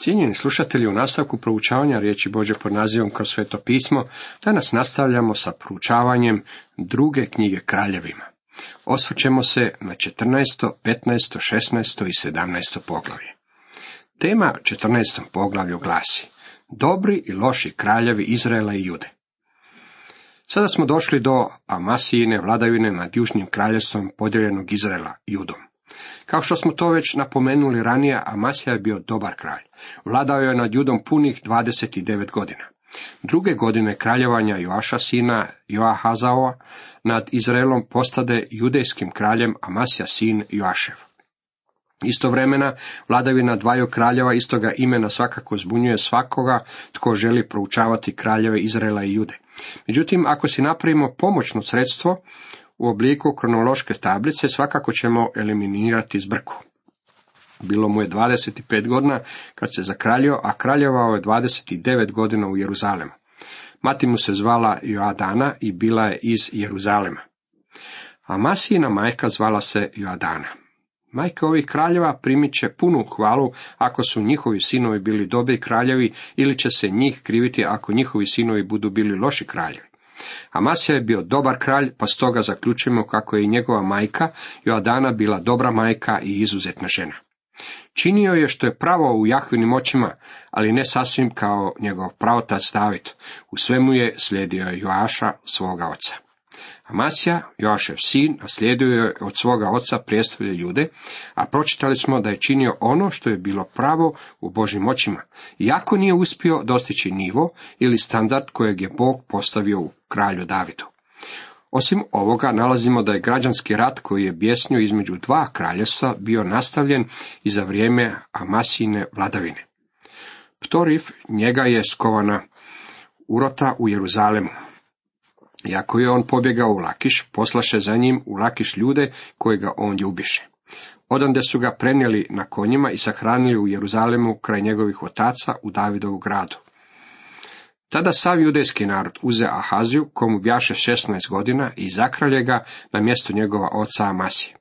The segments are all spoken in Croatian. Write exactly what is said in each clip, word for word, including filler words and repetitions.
Cijenjeni slušatelji, u nastavku proučavanja riječi Božje pod nazivom Kroz sveto pismo, danas nastavljamo sa proučavanjem druge knjige Kraljevima. Osvrćemo se na četrnaesto, petnaesto, šesnaesto i sedamnaesto poglavlje. Tema četrnaestom poglavlju glasi: Dobri i loši kraljevi Izraela i Jude. Sada smo došli do Amasijine vladavine nad južnim kraljevstvom podijeljenog Izraela, Judom. Kao što smo to već napomenuli ranije, Amasija je bio dobar kralj. Vladao je nad Judom punih dvadeset devet godina. Druge godine kraljevanja Joaša sina Joa Hazaoa nad Izraelom postade judejskim kraljem Amasija sin Joašev. Istovremena vladavina dvaju kraljeva istoga imena svakako zbunjuje svakoga tko želi proučavati kraljeve Izraela i Jude. Međutim, ako si napravimo pomoćno sredstvo u obliku kronološke tablice, svakako ćemo eliminirati zbrku. Bilo mu je dvadeset pet godina kad se zakraljio, a kraljevao je dvadeset devet godina u Jeruzalemu. Mati mu se zvala Joadana i bila je iz Jeruzalema. Amasijina majka zvala se Joadana. Majke ovih kraljeva primit će punu hvalu ako su njihovi sinovi bili dobri kraljevi, ili će se njih kriviti ako njihovi sinovi budu bili loši kraljevi. Amasija je bio dobar kralj, pa stoga zaključujemo kako je i njegova majka Joadana bila dobra majka i izuzetna žena. Činio je što je pravo u Jahvinim očima, ali ne sasvim kao njegov praotac David. U svemu je slijedio Joaša, svoga oca. Amasija, Joašev sin, naslijedio je od svoga oca prijestolje Jude, a pročitali smo da je činio ono što je bilo pravo u Božjim očima, iako nije uspio dostići nivo ili standard kojeg je Bog postavio u kralju Davidu. Osim ovoga, nalazimo da je građanski rat koji je bjesnio između dva kraljevstva bio nastavljen i za vrijeme Amasijine vladavine. Ptorif njega je skovana urota u Jeruzalemu. Iako je on pobjegao u Lakiš, poslaše za njim u Lakiš ljude koji ga on ljubiše. Odande su ga prenijeli na konjima i sahranili u Jeruzalemu kraj njegovih otaca u Davidovu gradu. Tada sav judejski narod uze Ahaziju, komu bjaše šesnaest godina, i zakralje ga na mjesto njegova oca Amasije.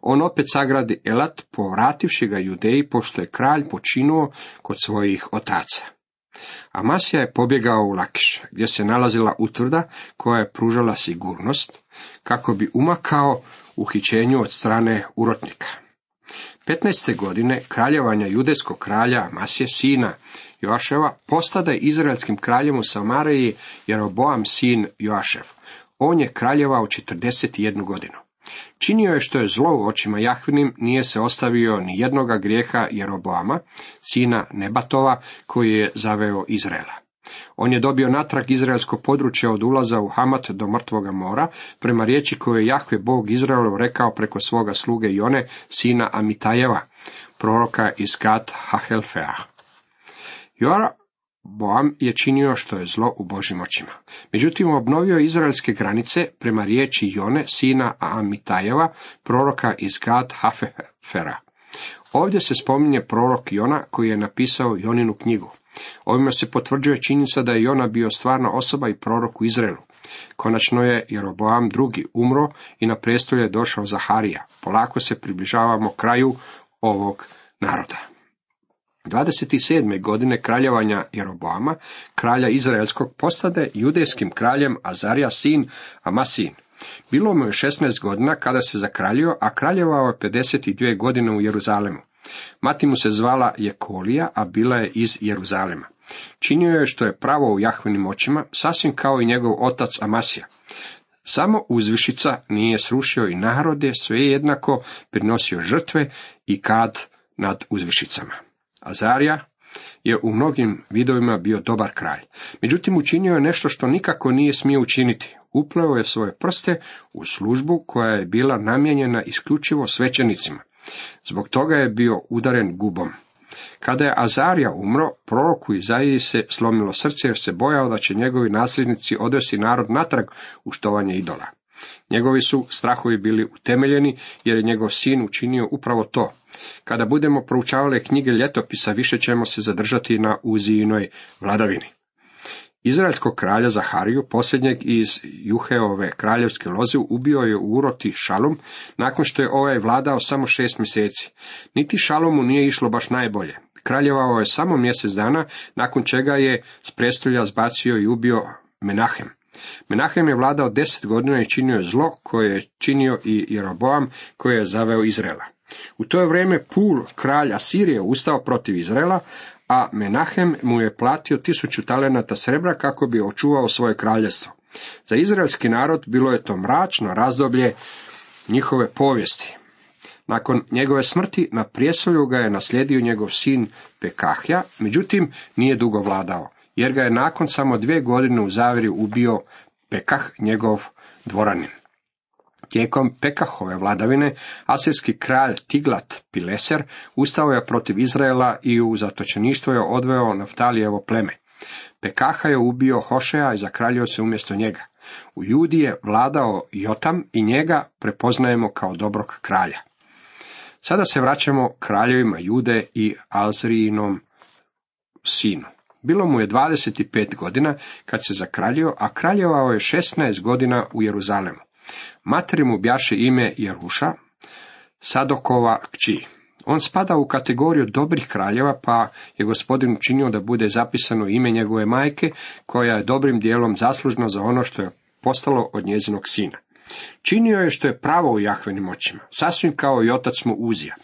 On opet sagradi Elat, povrativši ga Judeji, pošto je kralj počinuo kod svojih otaca. Amasija je pobjegao u Lakiš, gdje se nalazila utvrda koja je pružala sigurnost, kako bi umakao uhićenju od strane urotnika. petnaeste godine kraljevanja judejskog kralja Amasije, sina Joaševa, postade izraelskim kraljem u Samariji Jeroboam sin Joašev. On je kraljevao četrdeset jednu godinu. Činio je što je zlo u očima Jahvinim, nije se ostavio ni jednoga grijeha Jeroboama, sina Nebatova, koji je zaveo Izraela. On je dobio natrag izraelsko područje od ulaza u Hamat do mrtvoga mora, prema riječi koju je Jahve Bog Izraelu rekao preko svoga sluge Jone, sina Amitajeva, proroka iz Gat Hahalfeah. Jeroboam je činio što je zlo u Božjim očima. Međutim, obnovio je izraelske granice prema riječi Jone, sina Amitajeva, proroka iz Gat Hahefera. Ovdje se spominje prorok Jona koji je napisao Joninu knjigu. Ovime se potvrđuje činjenica da je Jona bio stvarna osoba i prorok u Izraelu. Konačno je Jeroboam drugi umro i na prijestolje je došao Zaharija. Polako se približavamo kraju ovog naroda. dvadeset sedme godine kraljevanja Jeroboama, kralja izraelskog, postade judejskim kraljem Azarija sin Amasin. Bilo mu je šesnaest godina kada se zakraljio, a kraljevao je pedeset dvije godine u Jeruzalemu. Mati mu se zvala Jekolija, a bila je iz Jeruzalema. Činio je što je pravo u Jahvinim očima, sasvim kao i njegov otac Amasija. Samo uzvišica nije srušio i narod je svejednako prinosio žrtve i kad nad uzvišicama. Azarija je u mnogim vidovima bio dobar kralj. Međutim, učinio je nešto što nikako nije smio učiniti. Upleo je svoje prste u službu koja je bila namijenjena isključivo svećenicima. Zbog toga je bio udaren gubom. Kada je Azarija umro, proroku Izaiji se slomilo srce jer se bojao da će njegovi nasljednici odvesti narod natrag u štovanje idola. Njegovi su strahovi bili utemeljeni jer je njegov sin učinio upravo to. Kada budemo proučavali knjige ljetopisa, više ćemo se zadržati na Uzijinoj vladavini. Izraelskog kralja Zahariju, posljednjeg iz Juheove kraljevske loze, ubio je u uroti Šalom, nakon što je ovaj vladao samo šest mjeseci. Niti Šalomu nije išlo baš najbolje. Kraljevao je samo mjesec dana, nakon čega je s prestolja zbacio i ubio Menahem. Menahem je vladao deset godina i činio zlo koje je činio i Jeroboam koji je zaveo Izraela. U to vrijeme Pul, kralj Asirije, ustao protiv Izraela, a Menahem mu je platio tisuću talenata srebra kako bi očuvao svoje kraljevstvo. Za izraelski narod bilo je to mračno razdoblje njihove povijesti. Nakon njegove smrti na prijestolju ga je naslijedio njegov sin Pekahja, međutim nije dugo vladao, jer ga je nakon samo dvije godine u Zahariji ubio Pekah, njegov dvoranin. Tijekom Pekahove vladavine, asirski kralj Tiglat Pileser ustao je protiv Izraela i u zatočeništvo je odveo Naftalijevo pleme. Pekaha je ubio Hošeja i zakraljio se umjesto njega. U Judi je vladao Jotam i njega prepoznajemo kao dobrog kralja. Sada se vraćamo kraljevima Jude i Azrijinom sinu. Bilo mu je dvadeset pet godina kad se zakraljio, a kraljevao je šesnaest godina u Jeruzalemu. Materi mu bjaše ime Jeruša, Sadokova kći. On spada u kategoriju dobrih kraljeva, pa je gospodin učinio da bude zapisano ime njegove majke, koja je dobrim dijelom zaslužna za ono što je postalo od njezinog sina. Činio je što je pravo u Jahvenim očima, sasvim kao i otac mu Uzija.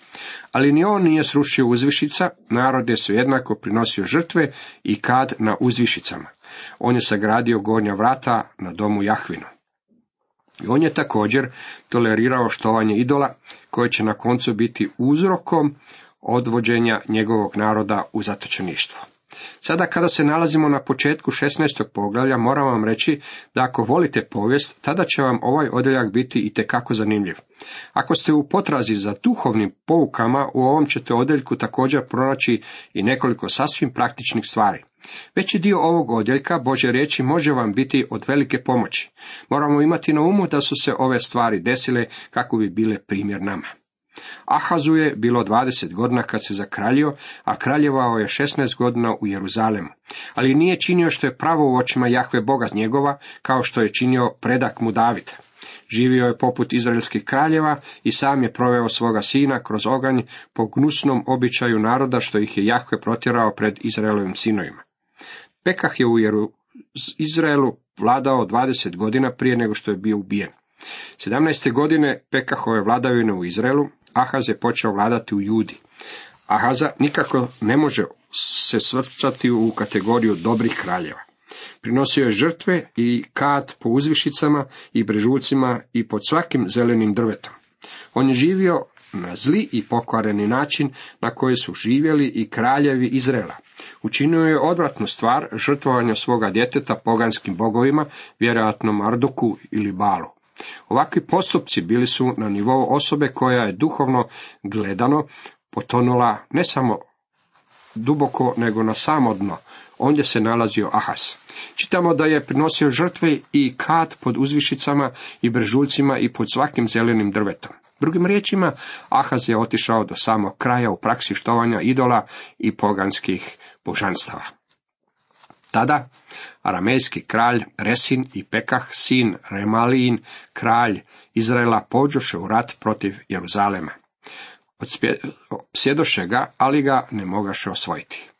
Ali ni on nije srušio uzvišica, narod je svejednako prinosio žrtve i kad na uzvišicama. On je sagradio gornja vrata na domu Jahvinu. I on je također tolerirao štovanje idola, koje će na koncu biti uzrokom odvođenja njegovog naroda u zatočeništvo. Sada kada se nalazimo na početku šesnaestog poglavlja, moram vam reći da ako volite povijest, tada će vam ovaj odjeljak biti itekako zanimljiv. Ako ste u potrazi za duhovnim poukama, u ovom ćete odjeljku također pronaći i nekoliko sasvim praktičnih stvari. Veći dio ovog odjeljka Božje riječi može vam biti od velike pomoći. Moramo imati na umu da su se ove stvari desile kako bi bile primjer nama. Ahazu je bilo dvadeset godina kad se zakraljio, a kraljevao je šesnaest godina u Jeruzalemu. Ali nije činio što je pravo u očima Jahve Boga njegova, kao što je činio predak mu David. Živio je poput izraelskih kraljeva i sam je proveo svoga sina kroz oganj po gnusnom običaju naroda što ih je Jahve protjerao pred Izraelovim sinovima. Pekah je u Jeru... Izraelu vladao dvadeset godina prije nego što je bio ubijen. sedamnaeste godine Pekahove vladavine u Izraelu, Ahaz je počeo vladati u Judi. Ahaza nikako ne može se svrstati u kategoriju dobrih kraljeva. Prinosio je žrtve i kad po uzvišicama i brežuljcima i pod svakim zelenim drvetom. On je živio na zli i pokvareni način na koji su živjeli i kraljevi Izraela. Učinio je odvratnu stvar žrtvovanja svoga djeteta poganskim bogovima, vjerojatno Marduku ili Balu. Ovakvi postupci bili su na nivou osobe koja je duhovno gledano potonula ne samo duboko, nego na samo dno. Ondje se nalazio Ahaz. Čitamo da je prinosio žrtve i kad pod uzvišicama i brežuljcima i pod svakim zelenim drvetom. Drugim riječima, Ahaz je otišao do samog kraja u praksi štovanja idola i poganskih božanstava. Tada aramejski kralj Resin i Pekah, sin Remalijin, kralj Izraela, pođoše u rat protiv Jeruzalema. Odsjedoše ga, ali ga ne mogaše osvojiti.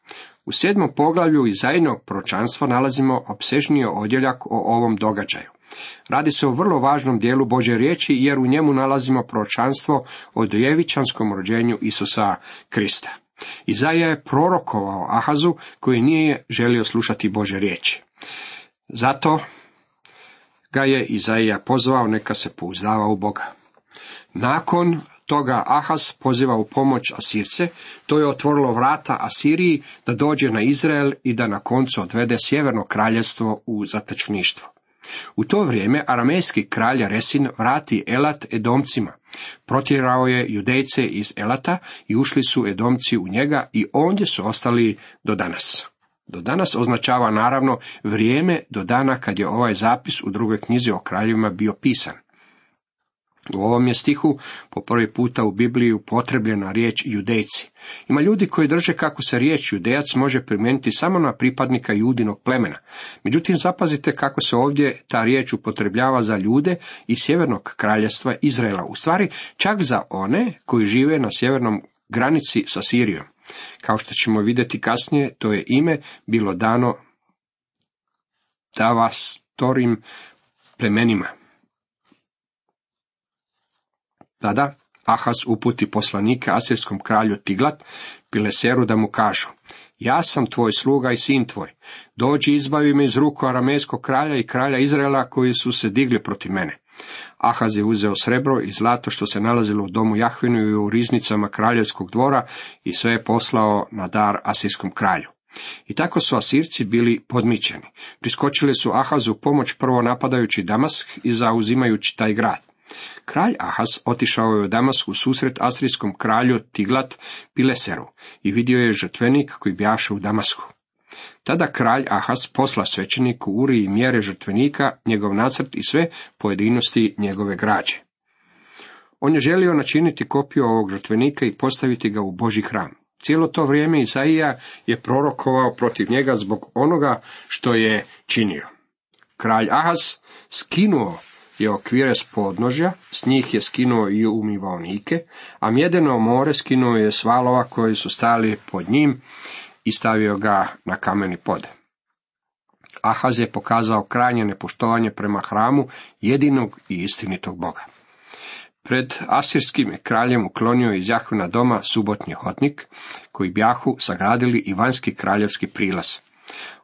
U sedmom poglavlju Izaijinog proročanstva nalazimo opsežniji odjeljak o ovom događaju. Radi se o vrlo važnom dijelu Božje riječi, jer u njemu nalazimo proročanstvo o djevičanskom rođenju Isusa Krista. Izaija je prorokovao Ahazu koji nije želio slušati Božje riječi. Zato ga je Izaija pozvao neka se pouzdava u Boga. Nakon toga Ahaz poziva u pomoć Asirce, to je otvorilo vrata Asiriji da dođe na Izrael i da na koncu odvede sjeverno kraljevstvo u zatočništvo. U to vrijeme aramejski kralj Resin vrati Elat Edomcima. Protjerao je Judejce iz Elata i ušli su Edomci u njega i ondje su ostali do danas. Do danas označava naravno vrijeme do dana kad je ovaj zapis u drugoj knjizi o kraljevima bio pisan. U ovom je stihu po prvi puta u Bibliji upotrebljena riječ Judejci. Ima ljudi koji drže kako se riječ Judejac može primijeniti samo na pripadnika Judinog plemena. Međutim, zapazite kako se ovdje ta riječ upotrebljava za ljude iz sjevernog kraljevstva Izraela. U stvari, čak za one koji žive na sjevernom granici sa Sirijom. Kao što ćemo vidjeti kasnije, to je ime bilo dano davastorim plemenima. Tada Ahaz uputi poslanika asirskom kralju Tiglat Pileseru da mu kažu: ja sam tvoj sluga i sin tvoj, dođi izbavi me iz ruku aramejskog kralja i kralja Izraela koji su se digli protiv mene. Ahaz je uzeo srebro i zlato što se nalazilo u domu Jahvinu i u riznicama kraljevskog dvora i sve je poslao na dar asirskom kralju. I tako su Asirci bili podmićeni. Priskočili su Ahazu pomoć, prvo napadajući Damask i zauzimajući taj grad. Kralj Ahaz otišao je u Damasku u susret asirskom kralju Tiglat Pileseru i vidio je žrtvenik koji bijaše u Damasku. Tada kralj Ahaz posla svećeniku Uri i mjere žrtvenika, njegov nacrt i sve pojedinosti njegove građe. On je želio načiniti kopiju ovog žrtvenika i postaviti ga u Božji hram. Cijelo to vrijeme Izaija je prorokovao protiv njega zbog onoga što je činio. Kralj Ahaz skinuo je okvire s podnožja, s njih je skinuo i umivaonike, a mjedeno more skinuo je s valova koji su stali pod njim i stavio ga na kameni pod. Ahaz je pokazao krajnje nepoštovanje prema hramu jedinog i istinitog Boga. Pred asirskim je kraljem uklonio iz Jahvina doma subotnji hodnik, koji bjahu sagradili i vanjski kraljevski prilaz.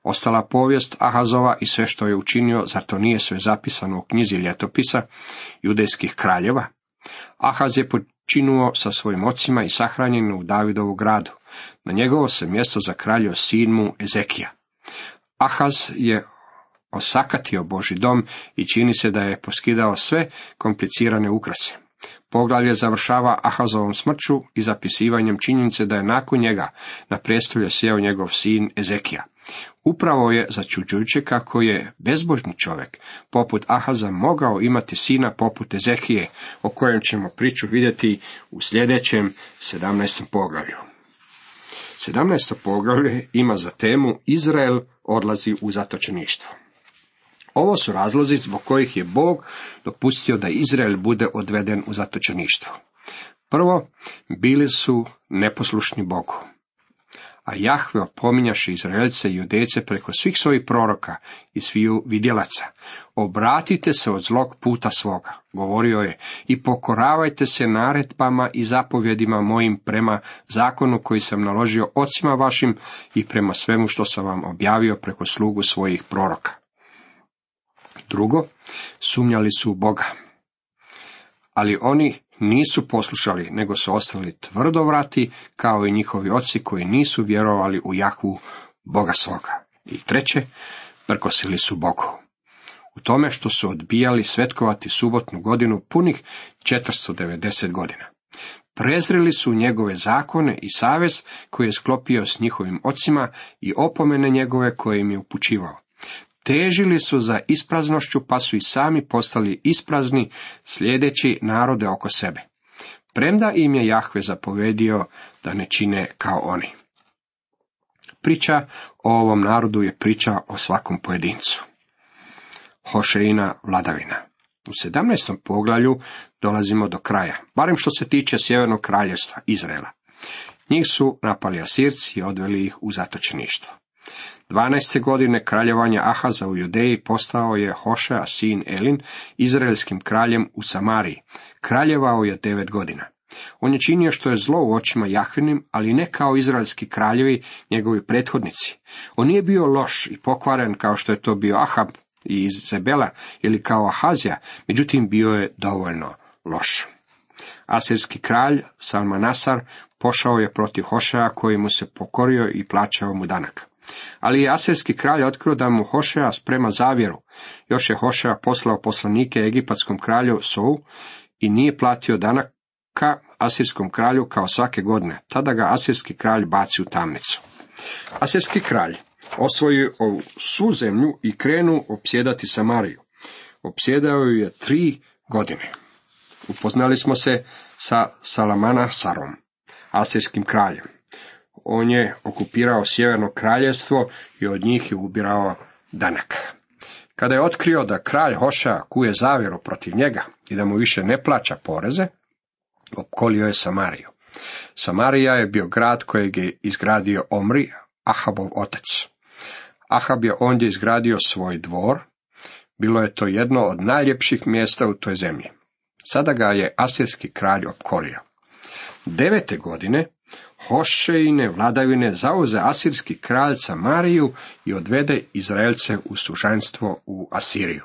Ostala povijest Ahazova i sve što je učinio, zar to nije sve zapisano u knjizi ljetopisa judejskih kraljeva? Ahaz je počinuo sa svojim ocima i sahranjen je u Davidovu gradu. Na njegovo se mjesto zakraljio sin mu Ezekija. Ahaz je osakatio Božji dom i čini se da je poskidao sve komplicirane ukrase. Poglavlje završava Ahazovom smrću i zapisivanjem činjenice da je nakon njega na prijestolje sjeo njegov sin Ezekija. Upravo je začuđujuće kako je bezbožni čovjek poput Ahaza mogao imati sina poput Ezekije, o kojem ćemo priču vidjeti u sljedećem sedamnaestom poglavlju. sedamnaesto poglavlje ima za temu Izrael odlazi u zatočeništvo. Ovo su razlozi zbog kojih je Bog dopustio da Izrael bude odveden u zatočeništvo. Prvo, bili su neposlušni Bogu. A Jahve opominjaše Izraelce i Judejce preko svih svojih proroka i sviju vidjelaca. Obratite se od zlog puta svoga, govorio je, i pokoravajte se naredbama i zapovjedima mojim prema zakonu koji sam naložio ocima vašim i prema svemu što sam vam objavio preko slugu svojih proroka. Drugo, sumnjali su u Boga. Ali oni nisu poslušali, nego su ostali tvrdovrati, kao i njihovi oci koji nisu vjerovali u Jahvu, Boga svoga. I treće, prkosili su Bogu. U tome što su odbijali svetkovati subotnu godinu punih četiristo devedeset godina. Prezrili su njegove zakone i savez koji je sklopio s njihovim ocima i opomene njegove koje im je upućivao. Težili su za ispraznošću, pa su i sami postali isprazni, slijedeći narode oko sebe. Premda im je Jahve zapovedio da ne čine kao oni. Priča o ovom narodu je priča o svakom pojedincu. Hošejina vladavina. U sedamnaestom poglavlju dolazimo do kraja, barem što se tiče sjevernog kraljevstva Izraela. Njih su napali Asirci i odveli ih u zatočeništvo. dvanaeste godine kraljevanja Ahaza u Judeji postao je Hošeja sin Elin izraelskim kraljem u Samariji. Kraljevao je devet godina. On je činio što je zlo u očima Jahvinim, ali ne kao izraelski kraljevi, njegovi prethodnici. On nije bio loš i pokvaren kao što je to bio Ahab i Izebela ili kao Ahazija, međutim bio je dovoljno loš. Asirski kralj Salmanasar pošao je protiv Hošeja koji mu se pokorio i plaćao mu danak. Ali je asirski kralj otkrio da mu Hošeja sprema zavjeru. Još je Hošeja poslao poslanike egipatskom kralju Sou i nije platio danaka asirskom kralju kao svake godine. Tada ga asirski kralj baci u tamnicu. Asirski kralj osvoji ovu svu zemlju i krenu opsjedati Samariju. Opsjedao ju je tri godine. Upoznali smo se sa Salmanasarom, asirskim kraljem. On je okupirao sjeverno kraljevstvo i od njih je ubirao danak. Kada je otkrio da kralj Hošeja kuje zavjeru protiv njega i da mu više ne plaća poreze, opkolio je Samariju. Samarija je bio grad kojeg je izgradio Omri, Ahabov otac. Ahab je ondje izgradio svoj dvor. Bilo je to jedno od najljepših mjesta u toj zemlji. Sada ga je asirski kralj opkolio. Devete godine Hošejine vladavine zauze asirski kralj Samariju i odvede Izraelce u sužanstvo u Asiriju.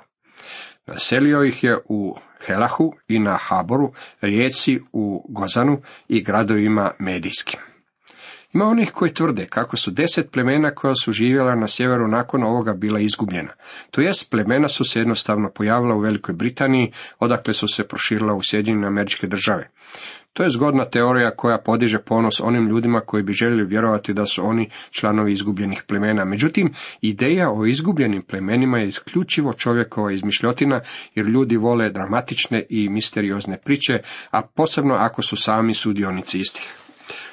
Naselio ih je u Helahu i na Haboru, rijeci u Gozanu i gradovima medijskim. Ima onih koji tvrde kako su deset plemena koja su živjela na sjeveru nakon ovoga bila izgubljena. To jest, plemena su se jednostavno pojavila u Velikoj Britaniji, odakle su se proširila u Sjedinjene Američke Države. To je zgodna teorija koja podiže ponos onim ljudima koji bi željeli vjerovati da su oni članovi izgubljenih plemena. Međutim, ideja o izgubljenim plemenima je isključivo čovjekova izmišljotina, jer ljudi vole dramatične i misteriozne priče, a posebno ako su sami sudionici istih.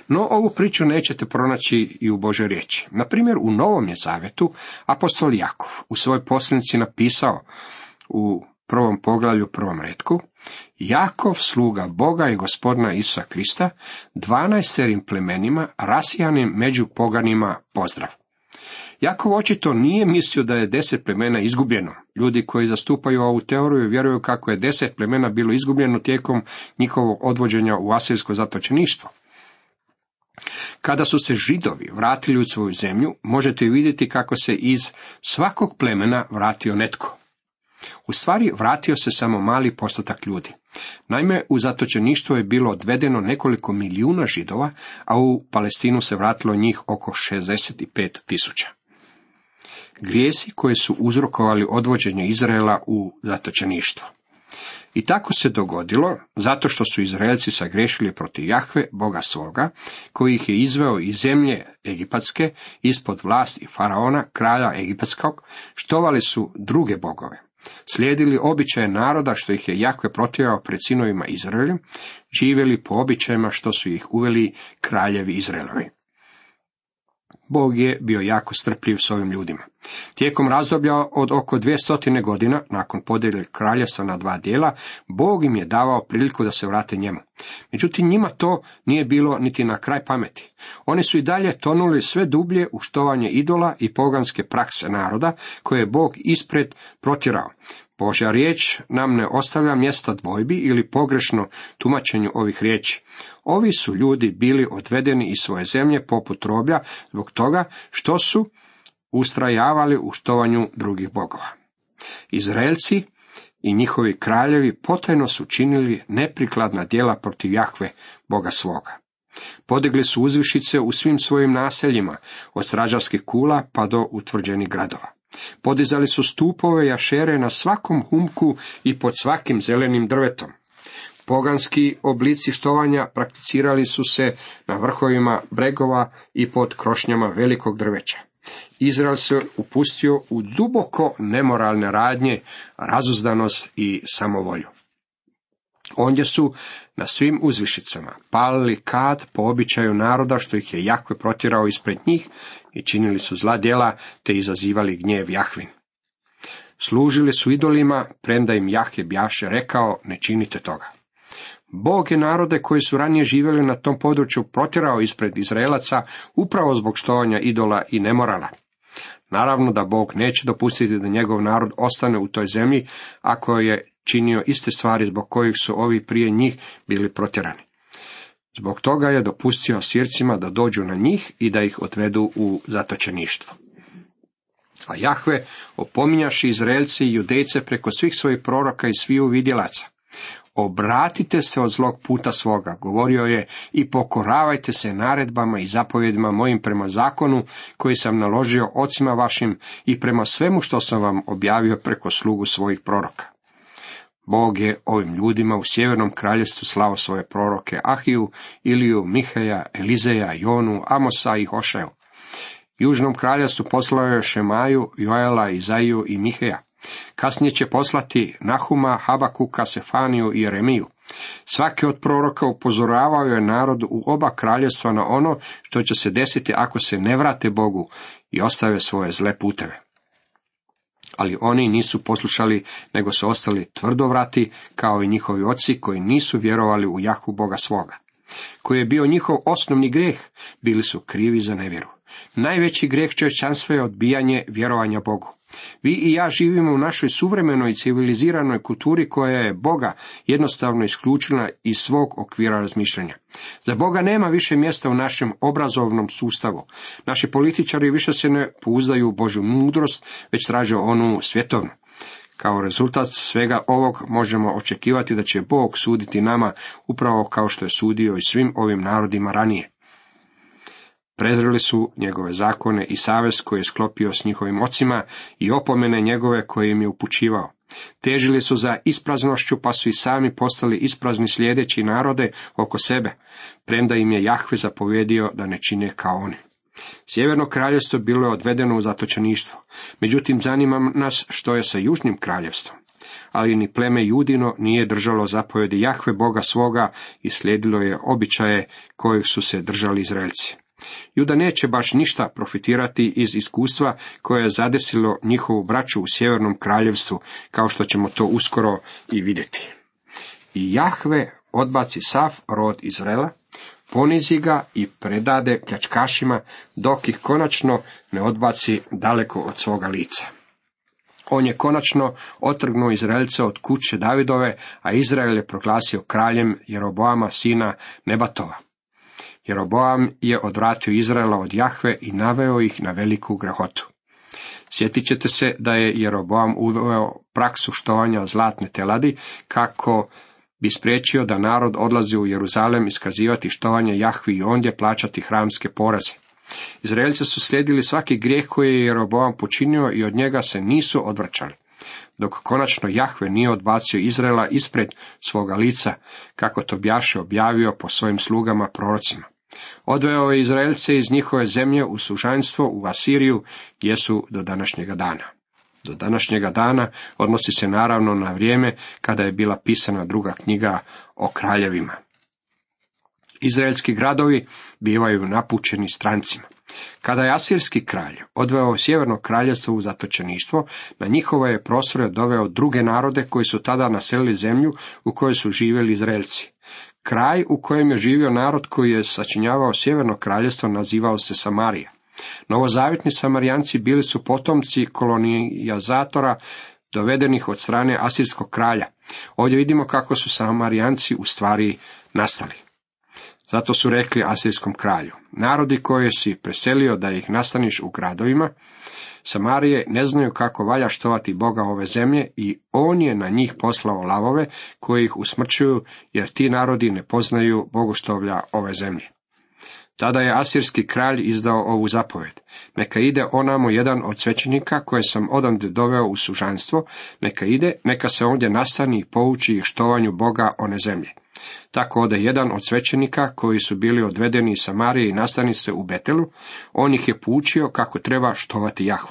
No, ovu priču nećete pronaći i u Božoj riječi. Naprimjer, u Novom je Zavetu apostol Jakov u svojoj poslanici napisao u prvom poglavlju, prvom retku: Jakov, sluga Boga i Gospodina Isusa Krista, dvanaesterim plemenima, rasijanim među poganima, pozdrav. Jakov očito nije mislio da je deset plemena izgubljeno. Ljudi koji zastupaju ovu teoriju vjeruju kako je deset plemena bilo izgubljeno tijekom njihovog odvođenja u asirsko zatočeništvo. Kada su se Židovi vratili u svoju zemlju, možete vidjeti kako se iz svakog plemena vratio netko. U stvari, vratio se samo mali postotak ljudi. Naime, u zatočeništvo je bilo odvedeno nekoliko milijuna Židova, a u Palestinu se vratilo njih oko šezdeset pet tisuća. Grijesi koji su uzrokovali odvođenje Izraela u zatočeništvo. I tako se dogodilo, zato što su Izraelci sagrešili protiv Jahve, Boga svoga, koji ih je izveo iz zemlje egipatske, ispod vlasti faraona, kralja egipatskog, štovali su druge bogove. Slijedili običaje naroda što ih je Jahve protjerao pred sinovima Izraelju, živjeli po običajima što su ih uveli kraljevi Izraelovi. Bog je bio jako strpljiv s ovim ljudima. Tijekom razdoblja od oko dvjesto godina, nakon podjele kraljevstva na dva dijela, Bog im je davao priliku da se vrate njemu. Međutim, njima to nije bilo niti na kraj pameti. Oni su i dalje tonuli sve dublje u štovanje idola i poganske prakse naroda, koje je Bog ispred protjerao. Božja riječ nam ne ostavlja mjesta dvojbi ili pogrešno tumačenju ovih riječi. Ovi su ljudi bili odvedeni iz svoje zemlje poput roblja zbog toga što su ustrajavali u štovanju drugih bogova. Izraelci i njihovi kraljevi potajno su činili neprikladna djela protiv Jahve, Boga svoga. Podigli su uzvišice u svim svojim naseljima, od stražarskih kula pa do utvrđenih gradova. Podizali su stupove i ašere na svakom humku i pod svakim zelenim drvetom. Poganski oblici štovanja prakticirali su se na vrhovima bregova i pod krošnjama velikog drveća. Izrael se upustio u duboko nemoralne radnje, razuzdanost i samovolju. Ondje su na svim uzvišicama palili kad po običaju naroda što ih je Jahve protjerao ispred njih i činili su zla djela te izazivali gnjev Jahvin. Služili su idolima, premda im Jahve bjaše rekao: ne činite toga. Bog je narode koji su ranije živjeli na tom području protjerao ispred Izraelaca upravo zbog štovanja idola i nemorala. Naravno da Bog neće dopustiti da njegov narod ostane u toj zemlji ako je činio iste stvari zbog kojih su ovi prije njih bili protjerani. Zbog toga je dopustio Asircima da dođu na njih i da ih odvedu u zatočeništvo. A Jahve opominjaši Izraelci i Judejce preko svih svojih proroka i sviju vidjelaca. Obratite se od zlog puta svoga, govorio je, i pokoravajte se naredbama i zapovjedima mojim prema zakonu koji sam naložio ocima vašim i prema svemu što sam vam objavio preko slugu svojih proroka. Bog je ovim ljudima u sjevernom kraljevstvu slao svoje proroke Ahiju, Iliju, Miheja, Elizeja, Jonu, Amosa i Hošeju. Južnom kraljevstvu poslao je Šemaju, Joela, Izaiju i Miheja. Kasnije će poslati Nahuma, Habakuka, Sefaniju i Jeremiju. Svaki od proroka upozoravao je narod u oba kraljevstva na ono što će se desiti ako se ne vrate Bogu i ostave svoje zle puteve. Ali oni nisu poslušali, nego su ostali tvrdovrati, kao i njihovi oci koji nisu vjerovali u Jahvu Boga svoga. koji je bio njihov osnovni greh, bili su krivi za nevjeru. Najveći greh čovječanstva je odbijanje vjerovanja Bogu. Vi i ja živimo u našoj suvremenoj civiliziranoj kulturi koja je Boga jednostavno isključila iz svog okvira razmišljanja. Za Boga nema više mjesta u našem obrazovnom sustavu. Naši političari više se ne pouzdaju u Božju mudrost, već traže onu svjetovnu. Kao rezultat svega ovog možemo očekivati da će Bog suditi nama upravo kao što je sudio i svim ovim narodima ranije. Prezreli su njegove zakone i savez koji je sklopio s njihovim ocima i opomene njegove koje im je upućivao. Težili su za ispraznošću, pa su i sami postali isprazni sljedeći narode oko sebe, premda im je Jahve zapovjedio da ne čine kao oni. Sjeverno kraljevstvo bilo je odvedeno u zatočeništvo, međutim zanima nas što je sa južnim kraljevstvom. Ali ni pleme Judino nije držalo zapovjedi Jahve Boga svoga i slijedilo je običaje kojih su se držali Izraelci. Juda neće baš ništa profitirati iz iskustva koje je zadesilo njihovu braću u sjevernom kraljevstvu, kao što ćemo to uskoro i vidjeti. I Jahve odbaci sav rod Izraela, ponizi ga i predade pljačkašima, dok ih konačno ne odbaci daleko od svoga lica. On je konačno otrgnuo Izraelca od kuće Davidove, a Izrael je proglasio kraljem Jeroboama sina Nebatova. Jeroboam je odvratio Izraela od Jahve i naveo ih na veliku grehotu. Sjetit ćete se da je Jeroboam uveo praksu štovanja zlatne teladi kako bi spriječio da narod odlazi u Jeruzalem iskazivati štovanje Jahvi i ondje plaćati hramske poreze. Izraelci su slijedili svaki grijeh koji je Jeroboam počinio i od njega se nisu odvraćali, dok konačno Jahve nije odbacio Izraela ispred svoga lica, kako to bjaše objavio po svojim slugama prorocima. Odveo je Izraelce iz njihove zemlje u služanstvo u Asiriju, gdje su do današnjega dana. Do današnjega dana odnosi se naravno na vrijeme kada je bila pisana druga knjiga o kraljevima. Izraelski gradovi bivaju napućeni strancima. Kada je asirski kralj odveo sjeverno kraljevstvo u zatočeništvo, na njihove je prostore doveo druge narode koji su tada naselili zemlju u kojoj su živjeli Izraelci. Kraj u kojem je živio narod koji je sačinjavao sjeverno kraljevstvo nazivao se Samarija. Novozavjetni Samarijanci bili su potomci kolonijazatora dovedenih od strane asirskog kralja. Ovdje vidimo kako su Samarijanci u stvari nastali. Zato su rekli asirskom kralju, narodi koje si preselio da ih nastaniš u gradovima, Samarije ne znaju kako valja štovati Boga ove zemlje i on je na njih poslao lavove koji ih usmrćuju jer ti narodi ne poznaju bogoštovlja ove zemlje. Tada je asirski kralj izdao ovu zapovjed. Neka ide onamo jedan od svećenika koje sam odande doveo u sužanstvo, neka ide, neka se ondje nastani i pouči ih štovanju Boga one zemlje. Tako ode jedan od svećenika koji su bili odvedeni iz Samarije i nastani se u Betelu, on ih je poučio kako treba štovati Jahvu.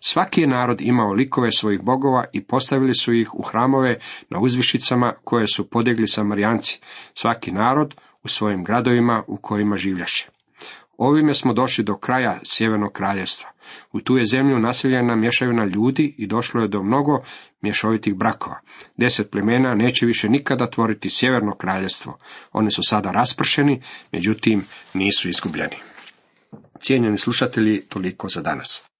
Svaki je narod imao likove svojih bogova i postavili su ih u hramove na uzvišicama koje su podigli Samarijanci, svaki narod u svojim gradovima u kojima življaše. Ovime smo došli do kraja sjevernog kraljevstva. U tu je zemlju naseljena mješavina ljudi i došlo je do mnogo mješovitih brakova. Deset plemena neće više nikada tvoriti sjeverno kraljevstvo. Oni su sada raspršeni, međutim nisu izgubljeni. Cijenjeni slušatelji, toliko za danas.